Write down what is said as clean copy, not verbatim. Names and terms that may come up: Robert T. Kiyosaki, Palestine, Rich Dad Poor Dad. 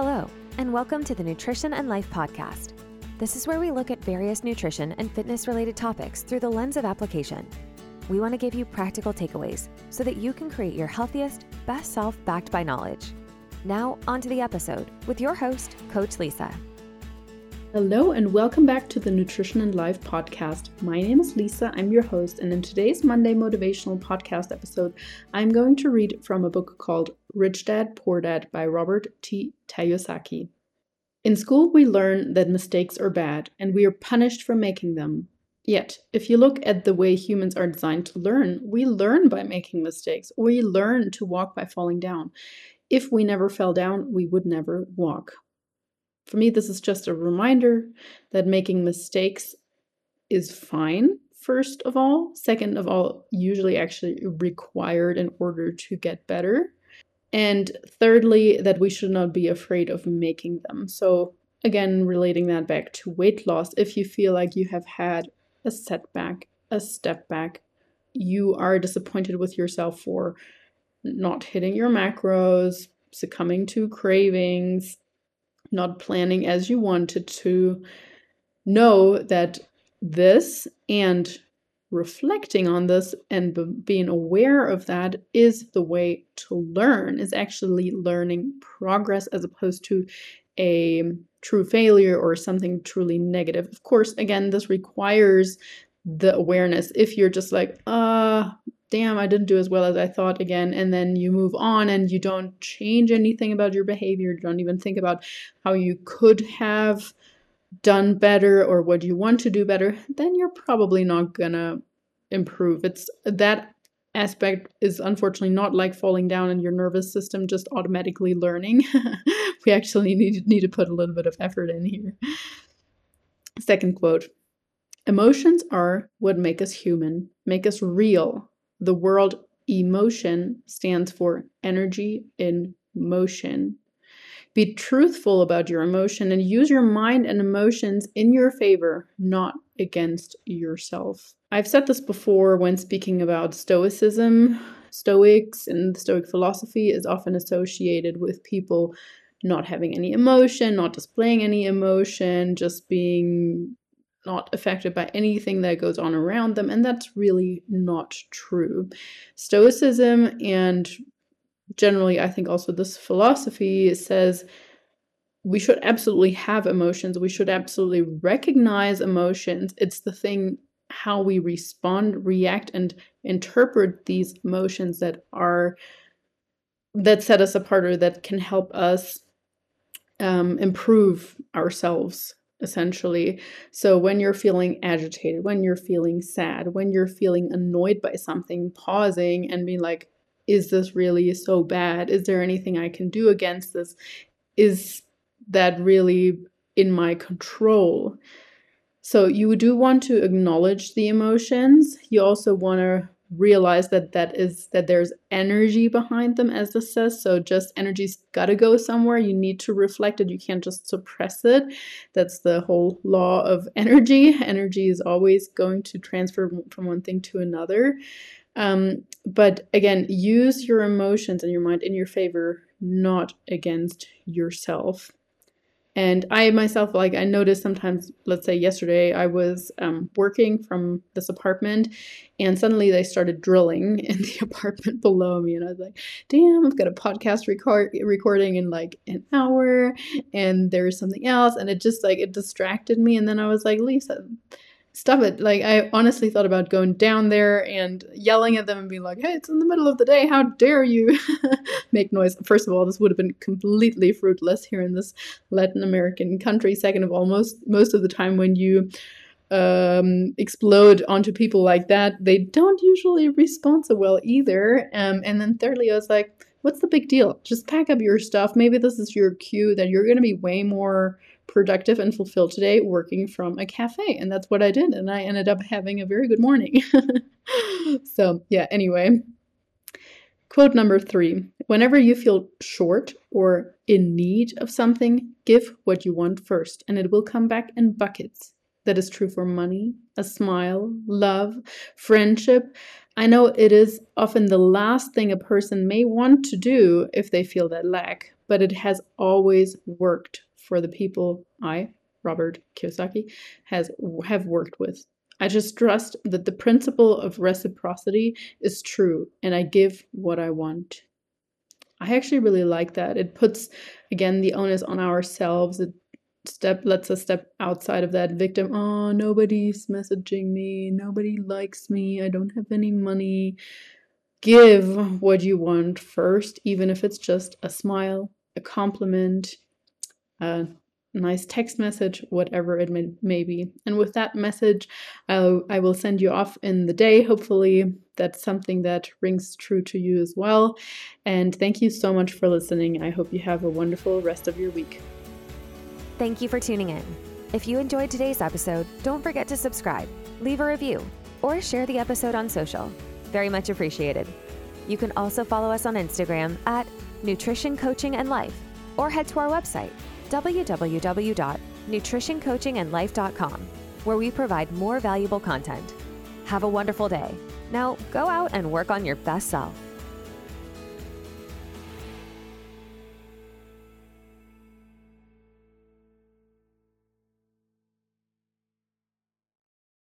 Hello, and welcome to the Nutrition and Life Podcast. This is where we look at various nutrition and fitness-related topics through the lens of application. We want to give you practical takeaways so that you can create your healthiest, best self backed by knowledge. Now, onto the episode with your host, Coach Lisa. Hello, and welcome back to the Nutrition and Life Podcast. My name is Lisa, I'm your host, and in today's Monday Motivational Podcast episode, I'm going to read from a book called Rich Dad, Poor Dad by Robert T. Kiyosaki. In school, we learn that mistakes are bad, and we are punished for making them. Yet, if you look at the way humans are designed to learn, we learn by making mistakes. We learn to walk by falling down. If we never fell down, we would never walk. For me, this is just a reminder that making mistakes is fine, first of all. Second of all, usually actually required in order to get better. And thirdly, that we should not be afraid of making them. So again, relating that back to weight loss, if you feel like you have had a setback, a step back, you are disappointed with yourself for not hitting your macros, succumbing to cravings, not planning as you wanted to, know that this and reflecting on this and being aware of that is the way to learn, is actually learning progress as opposed to a true failure or something truly negative. Of course, again, this requires the awareness. If you're just like, damn, I didn't do as well as I thought again, and then you move on and you don't change anything about your behavior, you don't even think about how you could have done better or what you want to do better, then you're probably not gonna improve. It's that aspect is unfortunately not like falling down and your nervous system just automatically learning. We actually need to put a little bit of effort in here. Second quote, emotions are what make us human, make us real. The word emotion stands for energy in motion. Be truthful about your emotion and use your mind and emotions in your favor, not against yourself. I've said this before when speaking about Stoicism. Stoics and the Stoic philosophy is often associated with people not having any emotion, not displaying any emotion, just being not affected by anything that goes on around them, and that's really not true. Stoicism and generally, I think also this philosophy says we should absolutely have emotions. We should absolutely recognize emotions. It's the thing how we respond, react, and interpret these emotions that set us apart or that can help us improve ourselves, essentially. So when you're feeling agitated, when you're feeling sad, when you're feeling annoyed by something, pausing and being like, is this really so bad? Is there anything I can do against this? Is that really in my control? So you do want to acknowledge the emotions. You also want to realize that there's energy behind them, as this says. So just energy's got to go somewhere. You need to reflect it. You can't just suppress it. That's the whole law of energy. Energy is always going to transfer from one thing to another. But again, use your emotions and your mind in your favor, not against yourself. And I myself, I noticed sometimes, let's say yesterday, I was working from this apartment and suddenly they started drilling in the apartment below me. And I was like, damn, I've got a podcast recording in an hour and there's something else. And it just it distracted me. And then I was like, Lisa, stop it. I honestly thought about going down there and yelling at them and being like, hey, it's in the middle of the day. How dare you make noise? First of all, this would have been completely fruitless here in this Latin American country. Second of all, most of the time when you explode onto people like that, they don't usually respond so well either. And then thirdly, I was like, what's the big deal? Just pack up your stuff. Maybe this is your cue that you're going to be way more productive and fulfilled today working from a cafe. And that's what I did. And I ended up having a very good morning. So yeah, anyway, quote number 3, whenever you feel short or in need of something, give what you want first, and it will come back in buckets. That is true for money, a smile, love, friendship. I know it is often the last thing a person may want to do if they feel that lack, but it has always worked for the people I, Robert Kiyosaki, have worked with. I just trust that the principle of reciprocity is true and I give what I want. I actually really like that. It puts, again, the onus on ourselves. It lets us step outside of that victim. Oh, nobody's messaging me. Nobody likes me. I don't have any money. Give what you want first, even if it's just a smile, a compliment, nice text message, whatever it may be. And with that message, I will send you off in the day. Hopefully that's something that rings true to you as well. And thank you so much for listening. I hope you have a wonderful rest of your week. Thank you for tuning in. If you enjoyed today's episode, don't forget to subscribe, leave a review, or share the episode on social. Very much appreciated. You can also follow us on Instagram at Nutrition Coaching and Life, or head to our website, www.nutritioncoachingandlife.com, where we provide more valuable content. Have a wonderful day. Now go out and work on your best self.